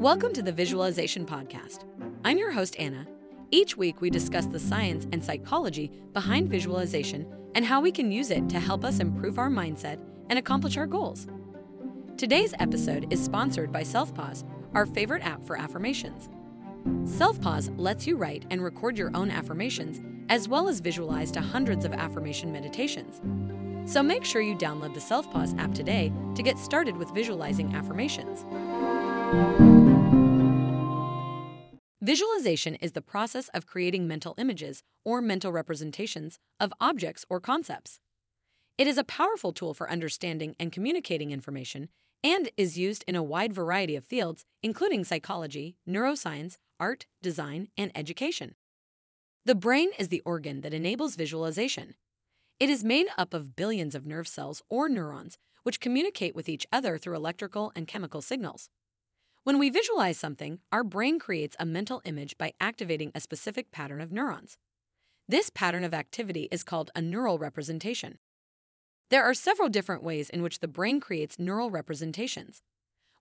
Welcome to the Visualization Podcast. I'm your host, Anna. Each week, we discuss the science and psychology behind visualization and how we can use it to help us improve our mindset and accomplish our goals. Today's episode is sponsored by Selfpause, our favorite app for affirmations. Selfpause lets you write and record your own affirmations as well as visualize to hundreds of affirmation meditations. So make sure you download the Selfpause app today to get started with visualizing affirmations. Visualization is the process of creating mental images or mental representations of objects or concepts. It is a powerful tool for understanding and communicating information and is used in a wide variety of fields, including psychology, neuroscience, art, design, and education. The brain is the organ that enables visualization. It is made up of billions of nerve cells or neurons, which communicate with each other through electrical and chemical signals. When we visualize something, our brain creates a mental image by activating a specific pattern of neurons. This pattern of activity is called a neural representation. There are several different ways in which the brain creates neural representations.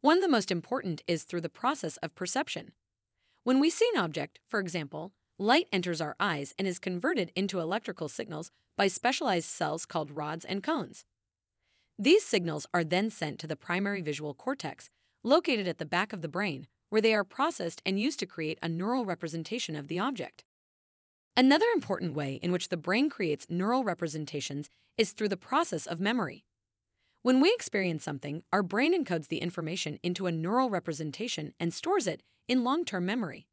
One of the most important is through the process of perception. When we see an object, for example, light enters our eyes and is converted into electrical signals by specialized cells called rods and cones. These signals are then sent to the primary visual cortex, located at the back of the brain, where they are processed and used to create a neural representation of the object. Another important way in which the brain creates neural representations is through the process of memory. When we experience something, our brain encodes the information into a neural representation and stores it in long-term memory.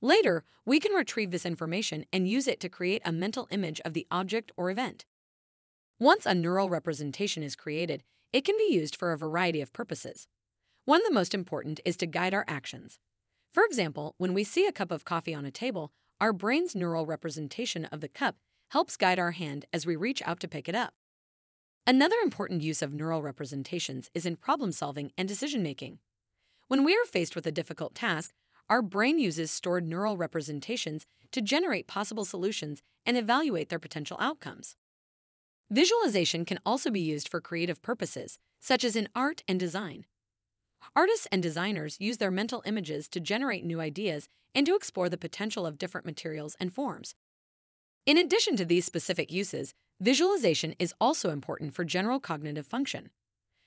Later, we can retrieve this information and use it to create a mental image of the object or event. Once a neural representation is created, it can be used for a variety of purposes. One of the most important is to guide our actions. For example, when we see a cup of coffee on a table, our brain's neural representation of the cup helps guide our hand as we reach out to pick it up. Another important use of neural representations is in problem-solving and decision-making. When we are faced with a difficult task, our brain uses stored neural representations to generate possible solutions and evaluate their potential outcomes. Visualization can also be used for creative purposes, such as in art and design. Artists and designers use their mental images to generate new ideas and to explore the potential of different materials and forms. In addition to these specific uses, visualization is also important for general cognitive function.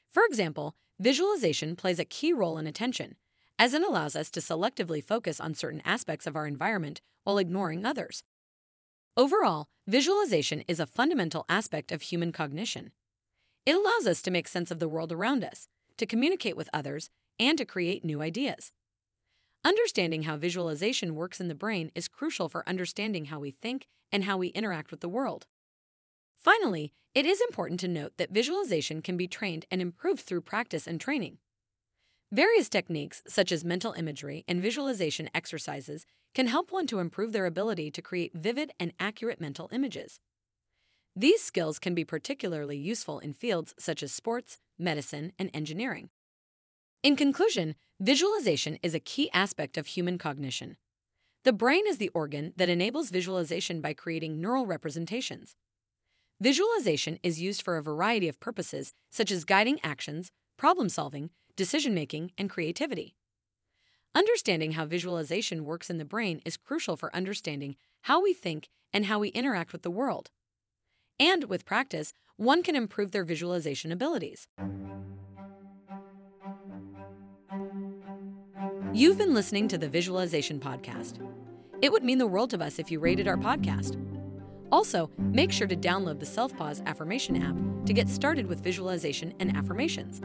For example, visualization plays a key role in attention, as it allows us to selectively focus on certain aspects of our environment while ignoring others. Overall, visualization is a fundamental aspect of human cognition. It allows us to make sense of the world around us, to communicate with others, and to create new ideas. Understanding how visualization works in the brain is crucial for understanding how we think and how we interact with the world. Finally, it is important to note that visualization can be trained and improved through practice and training. Various techniques, such as mental imagery and visualization exercises, can help one to improve their ability to create vivid and accurate mental images. These skills can be particularly useful in fields such as sports, medicine, and engineering. In conclusion, visualization is a key aspect of human cognition. The brain is the organ that enables visualization by creating neural representations. Visualization is used for a variety of purposes, such as guiding actions, problem-solving, decision-making, and creativity. Understanding how visualization works in the brain is crucial for understanding how we think and how we interact with the world. And with practice, one can improve their visualization abilities. You've been listening to the Visualization Podcast. It would mean the world to us if you rated our podcast. Also, make sure to download the Selfpause Affirmation app to get started with visualization and affirmations.